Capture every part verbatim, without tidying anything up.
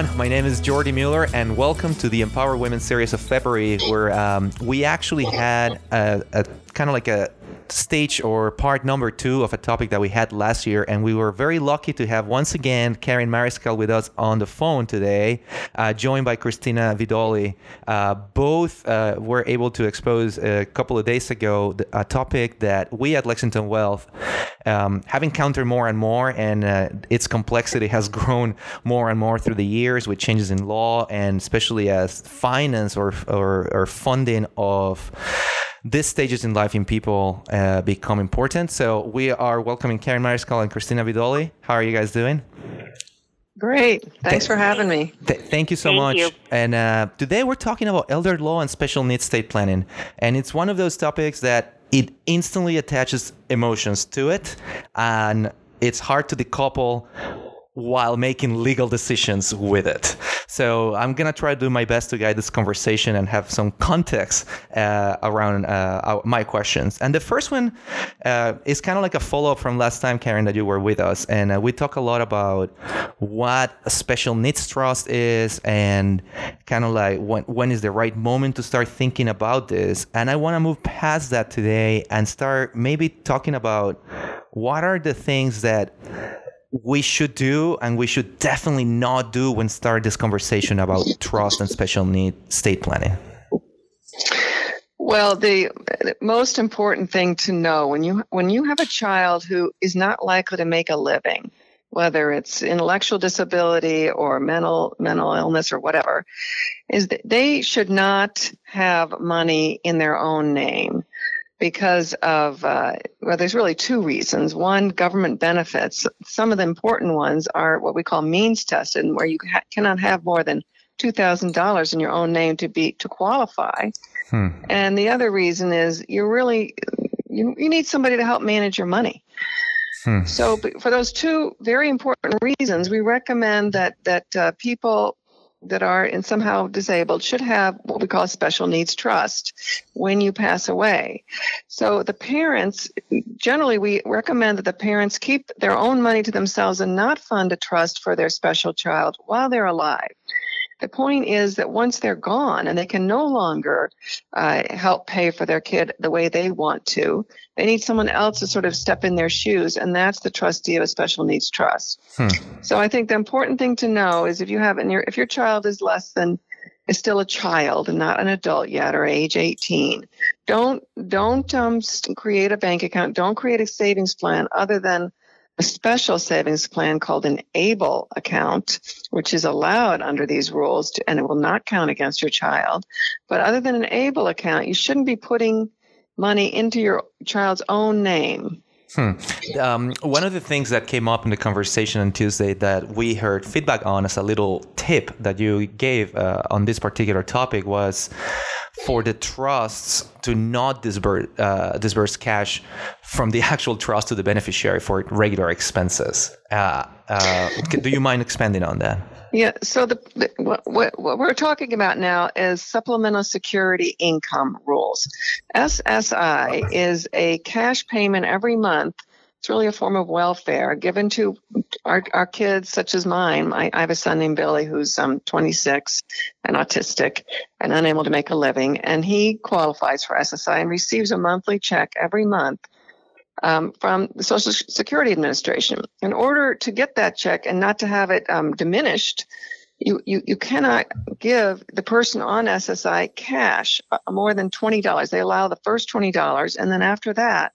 everyone. My name is Jordy Mueller, and welcome to the Empower Women series of February, where um, we actually had a, a kind of like a stage or part number two of a topic that we had last year, and we were very lucky to have once again Karen Mariscal with us on the phone today, uh, joined by Christina Vidoli. Uh, both uh, were able to expose a couple of days ago the, a topic that we at Lexington Wealth um, have encountered more and more, and uh, its complexity has grown more and more through the years with changes in law, and especially as finance or or, or funding of these stages in life in people uh, become important. So we are welcoming Karen Mariscal and Christina Vidoli. How are you guys doing? Great. Thanks Th- for having me. Th- thank you so thank much. You. And uh, today we're talking about elder law and special needs state planning. And it's one of those topics that it instantly attaches emotions to it. And it's hard to decouple while making legal decisions with it. So I'm going to try to do my best to guide this conversation and have some context uh, around uh, my questions. And the first one uh, is kind of like a follow-up from last time, Karen, that you were with us. And uh, we talk a lot about what a special needs trust is and kind of like when, when is the right moment to start thinking about this. And I want to move past that today and start maybe talking about what are the things that we should do and we should definitely not do when start this conversation about trust and special need state planning. Well, the, the most important thing to know when you when you have a child who is not likely to make a living, whether it's intellectual disability or mental mental illness or whatever, is that they should not have money in their own name. Because of, uh, well, there's really two reasons. One, government benefits. Some of the important ones are what we call means tested, where you ha- cannot have more than two thousand dollars in your own name to be to qualify. Hmm. And the other reason is you really you, you need somebody to help manage your money. Hmm. So for those two very important reasons, we recommend that that uh, people that are in somehow disabled should have what we call a special needs trust when you pass away. So the parents, generally we recommend that the parents keep their own money to themselves and not fund a trust for their special child while they're alive. The point is that once they're gone and they can no longer uh, help pay for their kid the way they want to, they need someone else to sort of step in their shoes, and that's the trustee of a special needs trust. Hmm. So I think the important thing to know is if you have, and your, if your child is less than, is still a child and not an adult yet or age eighteen, don't don't um, create a bank account, don't create a savings plan other than a special savings plan called an ABLE account, which is allowed under these rules to, and it will not count against your child. But other than an ABLE account, you shouldn't be putting money into your child's own name. Hmm. Um, one of the things that came up in the conversation on Tuesday that we heard feedback on as a little tip that you gave uh, on this particular topic was for the trusts to not disburse, uh, disburse cash from the actual trust to the beneficiary for regular expenses. Uh, uh, do you mind expanding on that? Yeah, so the, the what, what, what we're talking about now is supplemental security income rules. S S I is a cash payment every month. It's really a form of welfare given to our, our kids, such as mine. I, I have a son named Billy who's um, twenty-six and autistic and unable to make a living. And he qualifies for S S I and receives a monthly check every month um, from the Social Security Administration. In order to get that check and not to have it um, diminished, you, you, you cannot give the person on S S I cash uh, more than twenty dollars. They allow the first twenty dollars, and then after that,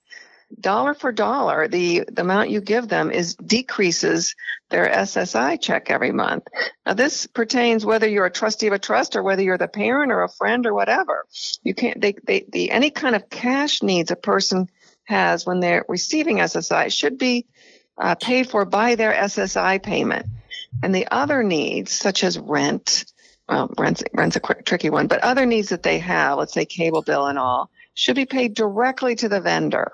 dollar for dollar, the, the amount you give them is decreases their S S I check every month. Now, this pertains whether you're a trustee of a trust or whether you're the parent or a friend or whatever. You can't. They, they, the any kind of cash needs a person has when they're receiving S S I should be uh, paid for by their S S I payment, and the other needs such as rent. Well, rent's rent's a quick, tricky one, but other needs that they have, let's say cable bill and all, should be paid directly to the vendor.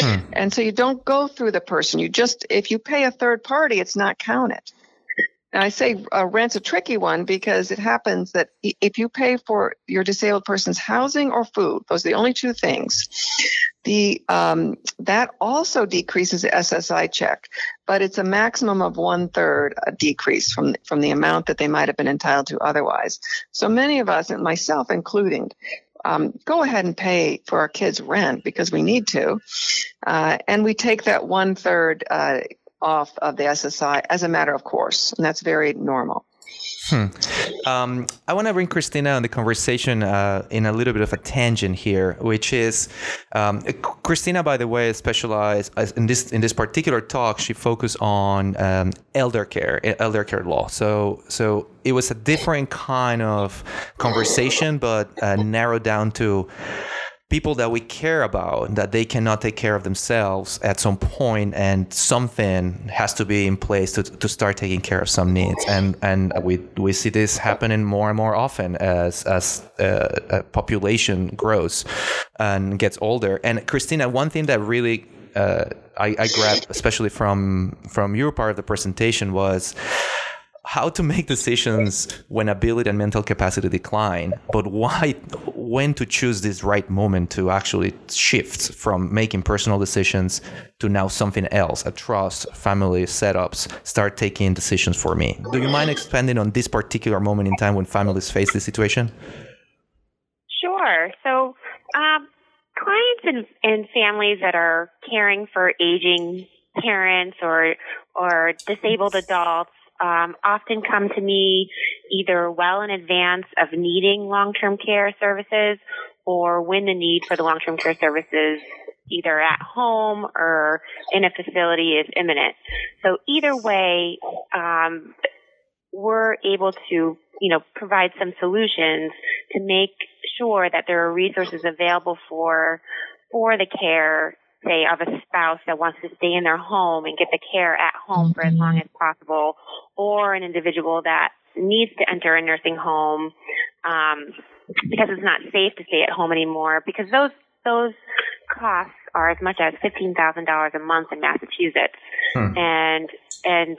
Hmm. And so you don't go through the person. You just, if you pay a third party, it's not counted. And I say uh, rent's a tricky one because it happens that if you pay for your disabled person's housing or food, those are the only two things, The um, that also decreases the S S I check, but it's a maximum of one third a decrease from from the amount that they might have been entitled to otherwise. So many of us, and myself included, um, go ahead and pay for our kids' rent because we need to, uh, and we take that one third uh, off of the S S I as a matter of course, and that's very normal. Hmm. Um, I want to bring Christina on the conversation uh, in a little bit of a tangent here, which is um, Christina, by the way, is specialized in this in this particular talk. She focused on um, elder care, elder care law. So, so it was a different kind of conversation, but uh, narrowed down to people that we care about, that they cannot take care of themselves at some point, and something has to be in place to to start taking care of some needs. And and we we see this happening more and more often as as uh, a population grows and gets older. And Christina, one thing that really uh, I, I grabbed, especially from from your part of the presentation, was how to make decisions when ability and mental capacity decline, but why, when to choose this right moment to actually shift from making personal decisions to now something else, a trust, family setups, start taking decisions for me. Do you mind expanding on this particular moment in time when families face this situation? Sure. So um, clients and, and families that are caring for aging parents or or disabled adults Um, often come to me either well in advance of needing long-term care services or when the need for the long-term care services either at home or in a facility is imminent. So either way, um, we're able to, you know, provide some solutions to make sure that there are resources available for, for the care, say, of a spouse that wants to stay in their home and get the care at home for as long as possible, or an individual that needs to enter a nursing home um, because it's not safe to stay at home anymore, because those those costs are as much as fifteen thousand dollars a month in Massachusetts. Hmm. And and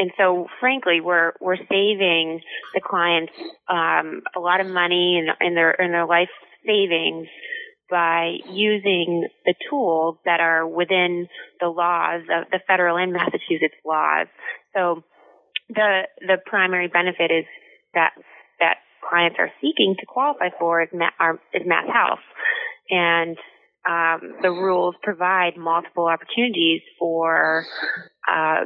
and so, frankly, we're we're saving the clients um, a lot of money and in, in their in their life savings by using the tools that are within the laws of the federal and Massachusetts laws. So the the primary benefit is that that clients are seeking to qualify for is, ma- are, is MassHealth. And um, the rules provide multiple opportunities for uh,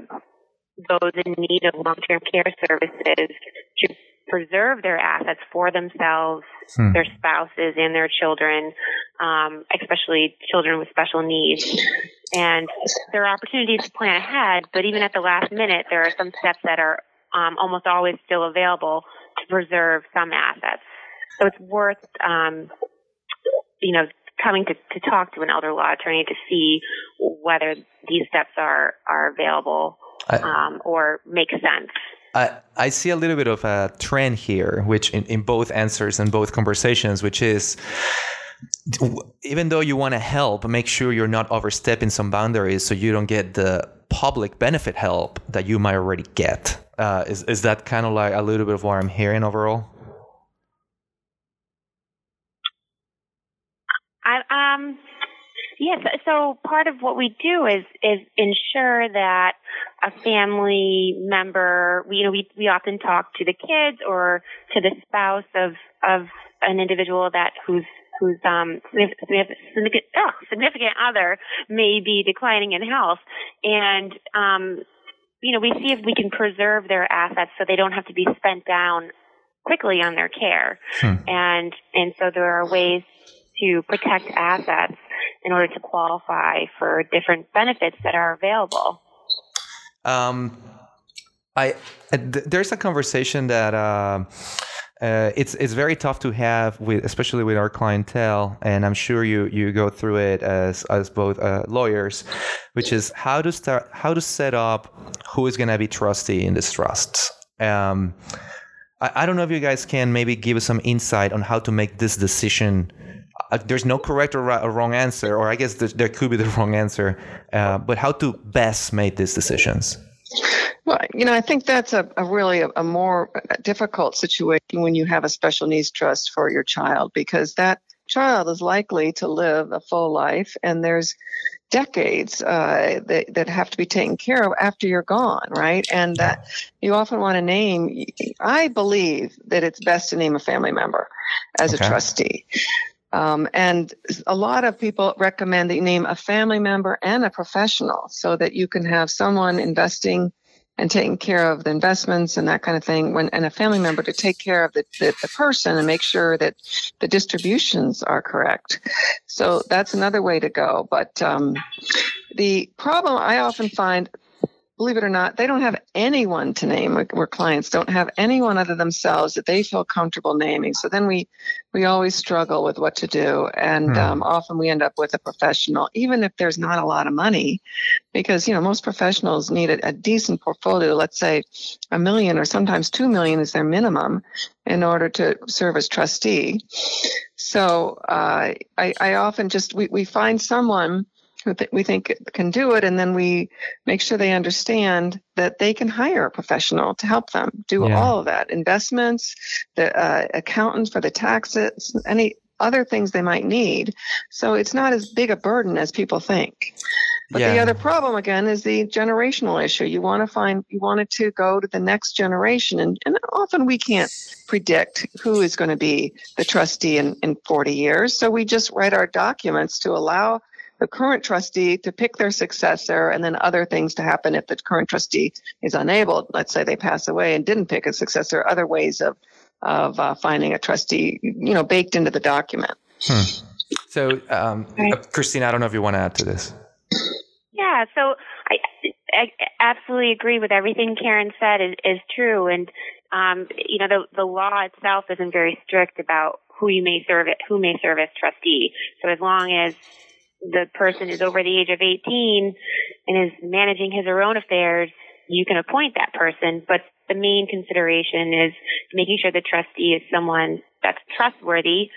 those in need of long-term care services to preserve their assets for themselves, hmm. their spouses, and their children, um, especially children with special needs. And there are opportunities to plan ahead, but even at the last minute, there are some steps that are um, almost always still available to preserve some assets. So it's worth, um, you know, coming to, to talk to an elder law attorney to see whether these steps are, are available um, or make sense. I, I see a little bit of a trend here, which in, in both answers and both conversations, which is even though you want to help, make sure you're not overstepping some boundaries so you don't get the public benefit help that you might already get. Uh, is, is that kind of like a little bit of what I'm hearing overall? I, um, yes. Yeah, so, so part of what we do is, is ensure that a family member, you know, we, we often talk to the kids or to the spouse of, of an individual that who's, who's, um, significant, oh, significant other may be declining in health. And, um, you know, we see if we can preserve their assets so they don't have to be spent down quickly on their care. Hmm. And, and so there are ways to protect assets in order to qualify for different benefits that are available. Um, I th- there's a conversation that uh, uh, it's it's very tough to have with, especially with our clientele, and I'm sure you you go through it as as both uh, lawyers, which is how to start how to set up who is going to be trustee in this trust. Um, I, I don't know if you guys can maybe give us some insight on how to make this decision. Uh, there's no correct or, right or wrong answer, or I guess th- there could be the wrong answer, uh, but how to best make these decisions? Well, you know, I think that's a, a really a, a more difficult situation when you have a special needs trust for your child, because that child is likely to live a full life, and there's decades uh, that, that have to be taken care of after you're gone, right? And that you often want to name, I believe that it's best to name a family member as okay. a trustee. Um, and a lot of people recommend that you name a family member and a professional so that you can have someone investing and taking care of the investments and that kind of thing, when and a family member to take care of the, the, the person and make sure that the distributions are correct. So that's another way to go. But um, the problem I often find, believe it or not, they don't have anyone to name, where clients don't have anyone other than themselves that they feel comfortable naming. So then we, we always struggle with what to do. And hmm. um, often we end up with a professional, even if there's not a lot of money, because, you know, most professionals need a, a decent portfolio, let's say a million or sometimes two million is their minimum in order to serve as trustee. So uh, I, I often just, we, we find someone who th- we think can do it, and then we make sure they understand that they can hire a professional to help them do yeah. all of that, investments, the uh, accountants for the taxes, any other things they might need. So it's not as big a burden as people think. But yeah. the other problem, again, is the generational issue. You want to find, you wanted to go to the next generation, and, and often we can't predict who is going to be the trustee in, in forty years. So we just write our documents to allow the current trustee to pick their successor, and then other things to happen if the current trustee is unable. Let's say they pass away and didn't pick a successor. Other ways of of uh, finding a trustee, you know, baked into the document. Hmm. So, um, okay. Christina, I don't know if you want to add to this. Yeah. So I, I absolutely agree with everything Karen said is, is true, and um, you know, the the law itself isn't very strict about who you may serve it, who may serve as trustee. So as long as the person is over the age of eighteen and is managing his or own affairs, you can appoint that person. But the main consideration is making sure the trustee is someone that's trustworthy.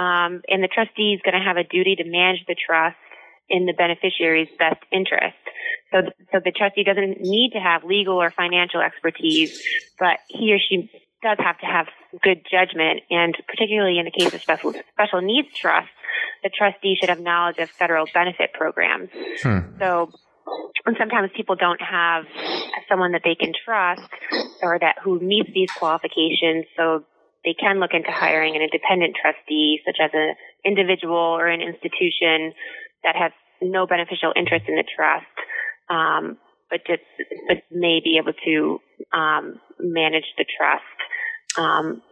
Um, and the trustee is going to have a duty to manage the trust in the beneficiary's best interest. So, th- so the trustee doesn't need to have legal or financial expertise, but he or she does have to have good judgment. And particularly in the case of special, special needs trusts, the trustee should have knowledge of federal benefit programs. Hmm. So, and sometimes people don't have someone that they can trust or that who meets these qualifications, so they can look into hiring an independent trustee, such as an individual or an institution that has no beneficial interest in the trust, um, but just but may be able to um, manage the trust. Um,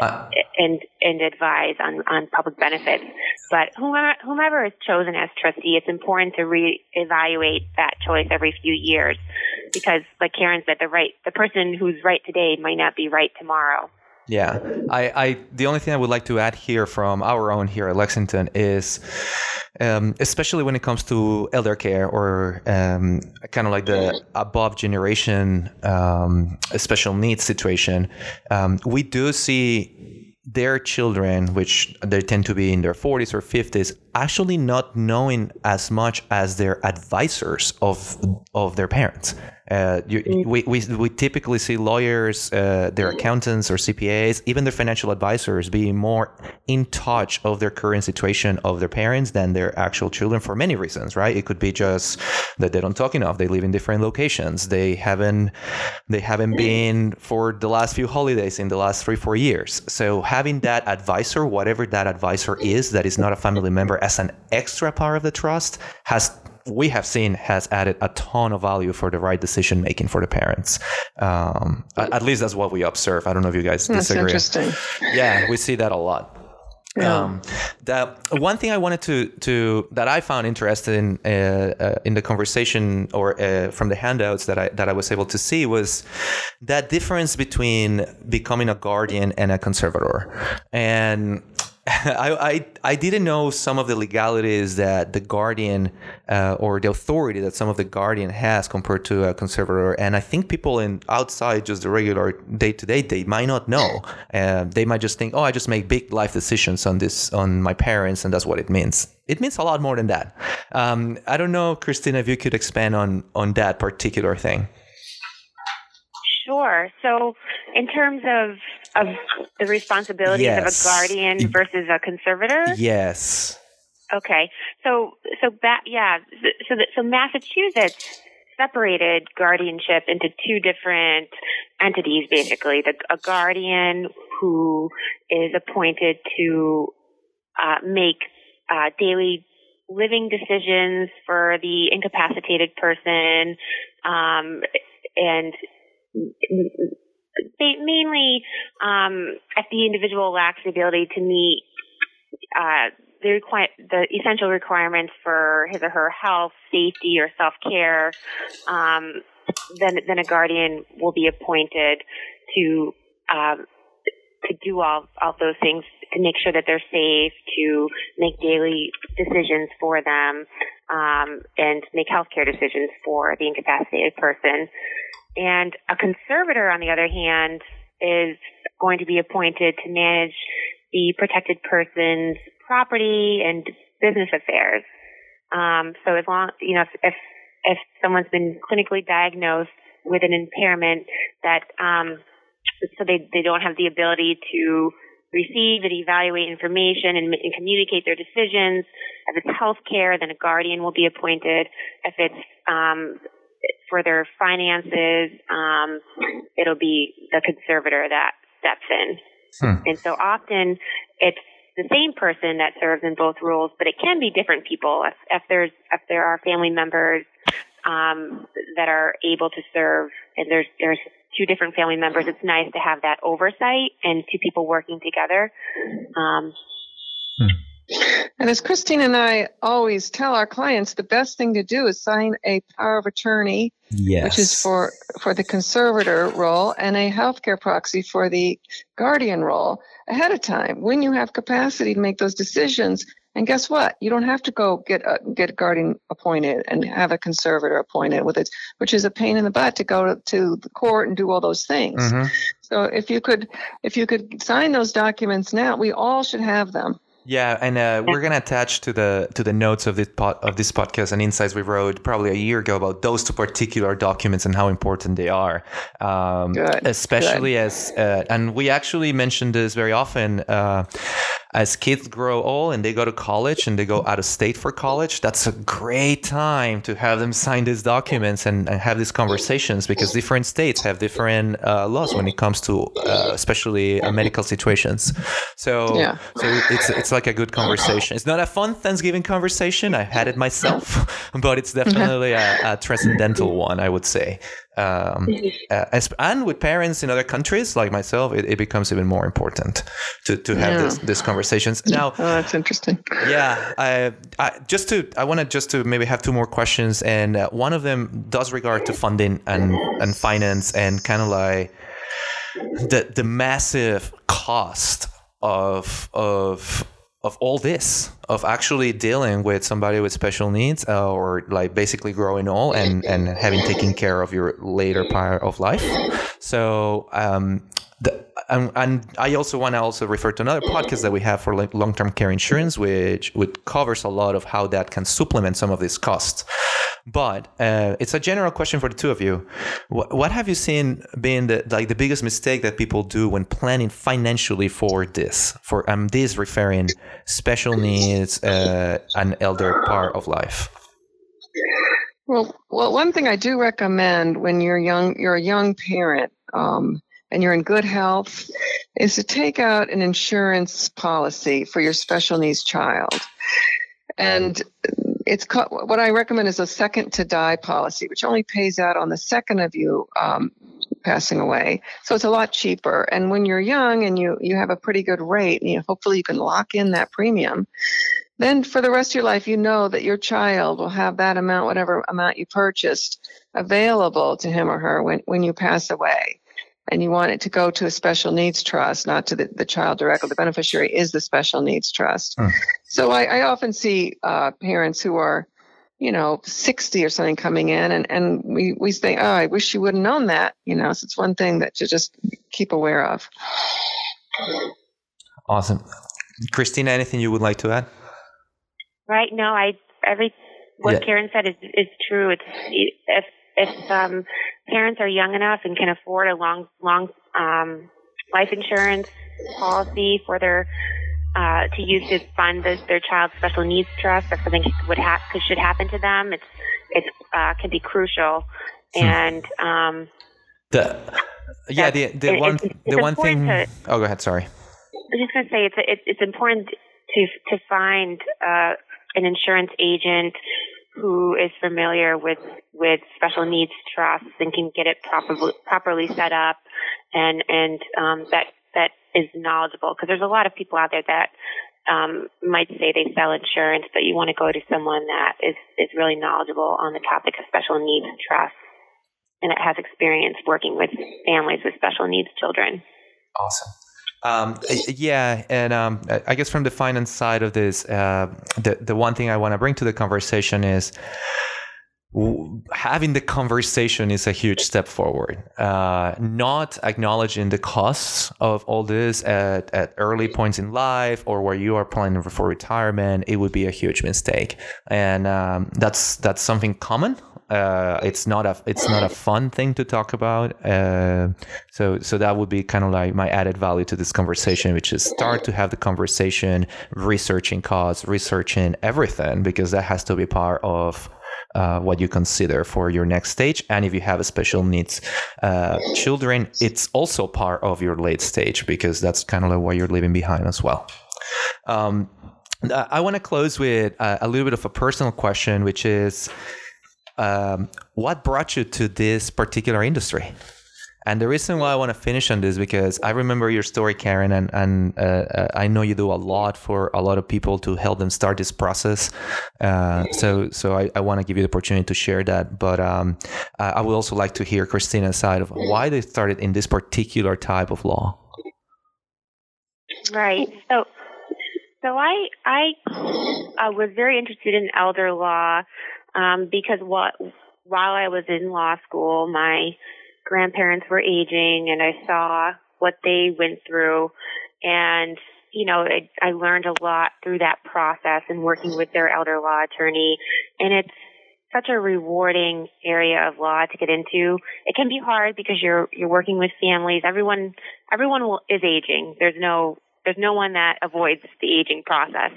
Uh, and and advise on, on public benefits. But whomever, whomever is chosen as trustee, it's important to reevaluate that choice every few years, because, like Karen said, the right the person who's right today might not be right tomorrow. Yeah, I, I the only thing I would like to add here from our own here at Lexington is, um, especially when it comes to elder care or um, kind of like the above generation um, special needs situation, um, we do see their children, which they tend to be in their forties or fifties, actually not knowing as much as their advisors of of their parents. Uh, you, we, we we typically see lawyers, uh, their accountants or C P As, even their financial advisors being more in touch of their current situation of their parents than their actual children for many reasons, right? It could be just that they don't talk enough. They live in different locations. They haven't they haven't been for the last few holidays in the last three, four years. So having that advisor, whatever that advisor is, that is not a family member, as an extra part of the trust has we have seen has added a ton of value for the right decision making for the parents. Um, at least that's what we observe. I don't know if you guys disagree. That's interesting. Yeah, we see that a lot. Yeah. Um, that one thing I wanted to to that I found interesting uh, uh, in the conversation or uh, from the handouts that I that I was able to see was that difference between becoming a guardian and a conservator. And I, I I didn't know some of the legalities that the guardian uh, or the authority that some of the guardian has compared to a conservator, and I think people in outside just the regular day to day they might not know. Uh, they might just think, oh, I just make big life decisions on this on my parents, and that's what it means. It means a lot more than that. Um, I don't know, Christina, if you could expand on on that particular thing. Sure. So in terms of of the responsibilities yes. of a guardian versus a conservator? Yes. Okay. So, so ba- yeah. So, that, so Massachusetts separated guardianship into two different entities, basically. The, a guardian who is appointed to uh, make uh, daily living decisions for the incapacitated person, um, and mainly um, if the individual lacks the ability to meet uh, the, require- the essential requirements for his or her health, safety, or self-care, um, then then a guardian will be appointed to um, to do all, all those things, to make sure that they're safe, to make daily decisions for them, um, and make healthcare decisions for the incapacitated person. And a conservator, on the other hand, is going to be appointed to manage the protected person's property and business affairs. Um, so as long, you know, if, if, if someone's been clinically diagnosed with an impairment that, um, so they, they don't have the ability to receive and evaluate information and, and communicate their decisions. If it's healthcare, then a guardian will be appointed. If it's, um, for their finances, um, it'll be the conservator that steps in. Hmm. And so often it's the same person that serves in both roles, but it can be different people. If, if there's, if there are family members, um, that are able to serve, and there's, there's two different family members, it's nice to have that oversight and two people working together. Um, hmm. And as Christine and I always tell our clients, the best thing to do is sign a power of attorney, yes. which is for, for the conservator role, and a healthcare proxy for the guardian role ahead of time when you have capacity to make those decisions. And guess what? You don't have to go get a, get a guardian appointed and have a conservator appointed with it, which is a pain in the butt to go to, to the court and do all those things. Mm-hmm. So if you could, if you could sign those documents now, we all should have them. Yeah, and uh, we're gonna attach to the to the notes of this pod, of this podcast and insights we wrote probably a year ago about those two particular documents and how important they are, um, Good. especially Good. as uh, and we actually mention this very often. Uh, As kids grow old and they go to college and they go out of state for college, that's a great time to have them sign these documents and, and have these conversations, because different states have different uh, laws when it comes to uh, especially uh, medical situations. So, yeah. so it's it's like a good conversation. It's not a fun Thanksgiving conversation. I had it myself, but it's definitely a, a transcendental one, I would say. Um, uh, as, and with parents in other countries like myself, it, it becomes even more important to, to have yeah. this, this conversations. Now, oh, that's interesting. Yeah, I, I just to I want to just to maybe have two more questions, and uh, one of them does regard to funding and and finance and kind of like the the massive cost of of. of all this, of actually dealing with somebody with special needs uh, or like basically growing old and, and having taken care of your later part of life. So, um, the, and, and I also want to also refer to another podcast that we have for like long-term care insurance, which, which covers a lot of how that can supplement some of these costs. But uh, it's a general question for the two of you. What, what have you seen being the, like the biggest mistake that people do when planning financially for this? For um, this referring special needs uh, and elder part of life. Well, well, one thing I do recommend when you're young, you're a young parent, um, and you're in good health, is to take out an insurance policy for your special needs child. And it's called, what I recommend is a second to die policy, which only pays out on the second of you um, passing away. So it's a lot cheaper. And when you're young and you, you have a pretty good rate, and you know, hopefully you can lock in that premium, then for the rest of your life, you know that your child will have that amount, whatever amount you purchased, available to him or her when, when you pass away. And you want it to go to a special needs trust, not to the, the child directly. The beneficiary is the special needs trust. Mm. So I, I often see uh, parents who are, you know, sixty or something coming in, and, and we, we think, oh, I wish you wouldn't known that. You know, so it's one thing that to just keep aware of. Awesome. Christina, anything you would like to add? Right. No, I, every, what yeah. Karen said is, is true. It's, if, if um, parents are young enough and can afford a long, long um, life insurance policy for their uh, to use to fund this, their child's special needs trust. If something would ha- should happen to them, it's it uh, can be crucial. Hmm. And um, the yeah the the it, one it's, the it's one thing. To, oh, go ahead. Sorry. I was just going to say it's a, it, it's important to to find uh, an insurance agent who is familiar with, with special needs trusts and can get it properly properly set up, and and um, that that is knowledgeable, because there's a lot of people out there that um, might say they sell insurance, but you want to go to someone that is, is really knowledgeable on the topic of special needs trusts and that has experience working with families with special needs children. Awesome. Um, yeah. And, um, I guess from the finance side of this, uh, the, the one thing I want to bring to the conversation is w- having the conversation is a huge step forward. Uh, not acknowledging the costs of all this at, at early points in life or where you are planning for retirement, it would be a huge mistake. And, um, that's, that's something common. Uh, it's not a it's not a fun thing to talk about. Uh, so so that would be kind of like my added value to this conversation, which is start to have the conversation, researching costs, researching everything, because that has to be part of uh, what you consider for your next stage. And if you have a special needs uh, children, it's also part of your late stage, because that's kind of like what you're leaving behind as well. Um, I want to close with a, a little bit of a personal question, which is. Um, what brought you to this particular industry? And the reason why I want to finish on this, because I remember your story, Karen, and, and uh, I know you do a lot for a lot of people to help them start this process. Uh, so so I, I want to give you the opportunity to share that. But um, I would also like to hear Christina's side of why they started in this particular type of law. Right. So so I, I uh, was very interested in elder law. Um, because what, while I was in law school, my grandparents were aging, and I saw what they went through, and you know, it, I learned a lot through that process and working with their elder law attorney. And it's such a rewarding area of law to get into. It can be hard because you're you're working with families. Everyone everyone will, is aging. There's no there's no one that avoids the aging process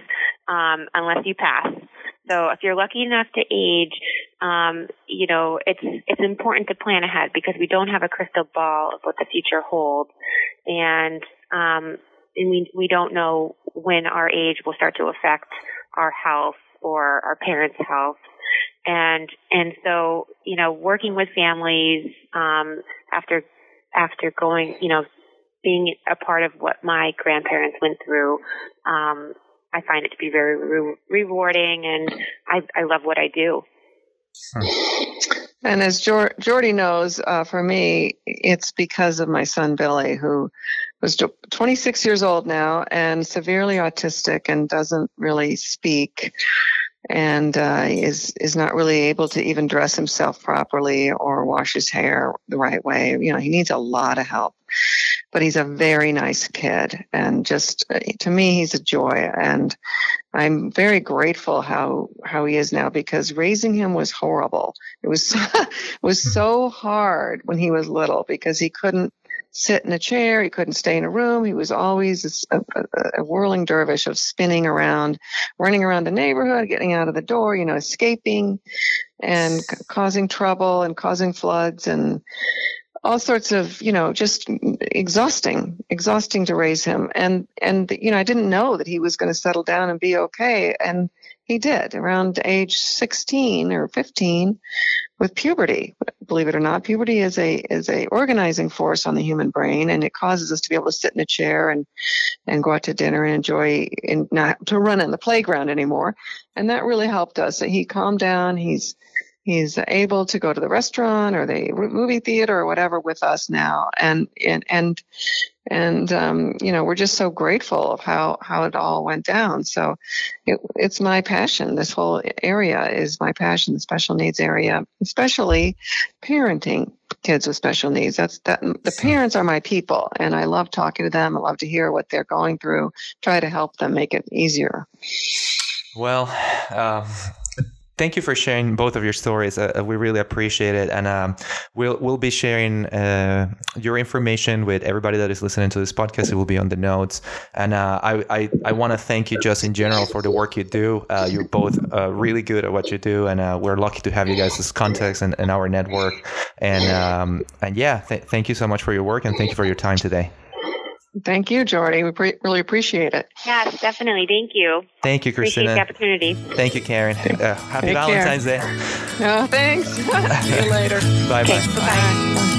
um, unless you pass. So if you're lucky enough to age, um, you know, it's it's important to plan ahead, because we don't have a crystal ball of what the future holds, and um, and we we don't know when our age will start to affect our health or our parents' health, and and so you know, working with families um, after after going, you know, being a part of what my grandparents went through. Um, I find it to be very re- rewarding, and I, I love what I do. And as Jor- Jordy knows, uh, for me, it's because of my son, Billy, who was twenty-six years old now and severely autistic and doesn't really speak, and uh, is, is not really able to even dress himself properly or wash his hair the right way. You know, he needs a lot of help. But he's a very nice kid, and just to me, he's a joy. And I'm very grateful how, how he is now, because raising him was horrible. It was was so hard when he was little, because he couldn't sit in a chair, he couldn't stay in a room. He was always a, a, a whirling dervish of spinning around, running around the neighborhood, getting out of the door, you know, escaping, and c- causing trouble and causing floods and. All sorts of, you know, just exhausting, exhausting to raise him. And, and you know, I didn't know that he was going to settle down and be okay. And he did around age sixteen or fifteen with puberty. Believe it or not, puberty is a is a organizing force on the human brain, and it causes us to be able to sit in a chair and, and go out to dinner and enjoy, and not to run in the playground anymore. And that really helped us. So he calmed down. He's... He's able to go to the restaurant or the movie theater or whatever with us now. And, and, and, and um, you know, we're just so grateful of how, how it all went down. So it, it's my passion. This whole area is my passion, the special needs area, especially parenting kids with special needs. That's that the parents are my people, and I love talking to them. I love to hear what they're going through, try to help them make it easier. Well, um, Thank you for sharing both of your stories. Uh, we really appreciate it. And um, we'll we'll be sharing uh, your information with everybody that is listening to this podcast. It will be on the notes. And uh, I, I, I want to thank you just in general for the work you do. Uh, you're both uh, really good at what you do. And uh, we're lucky to have you guys as contacts in, in our network. And, um, and yeah, th- thank you so much for your work. And thank you for your time today. Thank you, Jordy. We pre- really appreciate it. Yes, definitely. Thank you. Thank you, Christina. Appreciate the opportunity. Thank you, Karen. Uh, happy Take Valentine's care. Day. No, thanks. See you later. Bye-bye. Okay, bye-bye. Bye.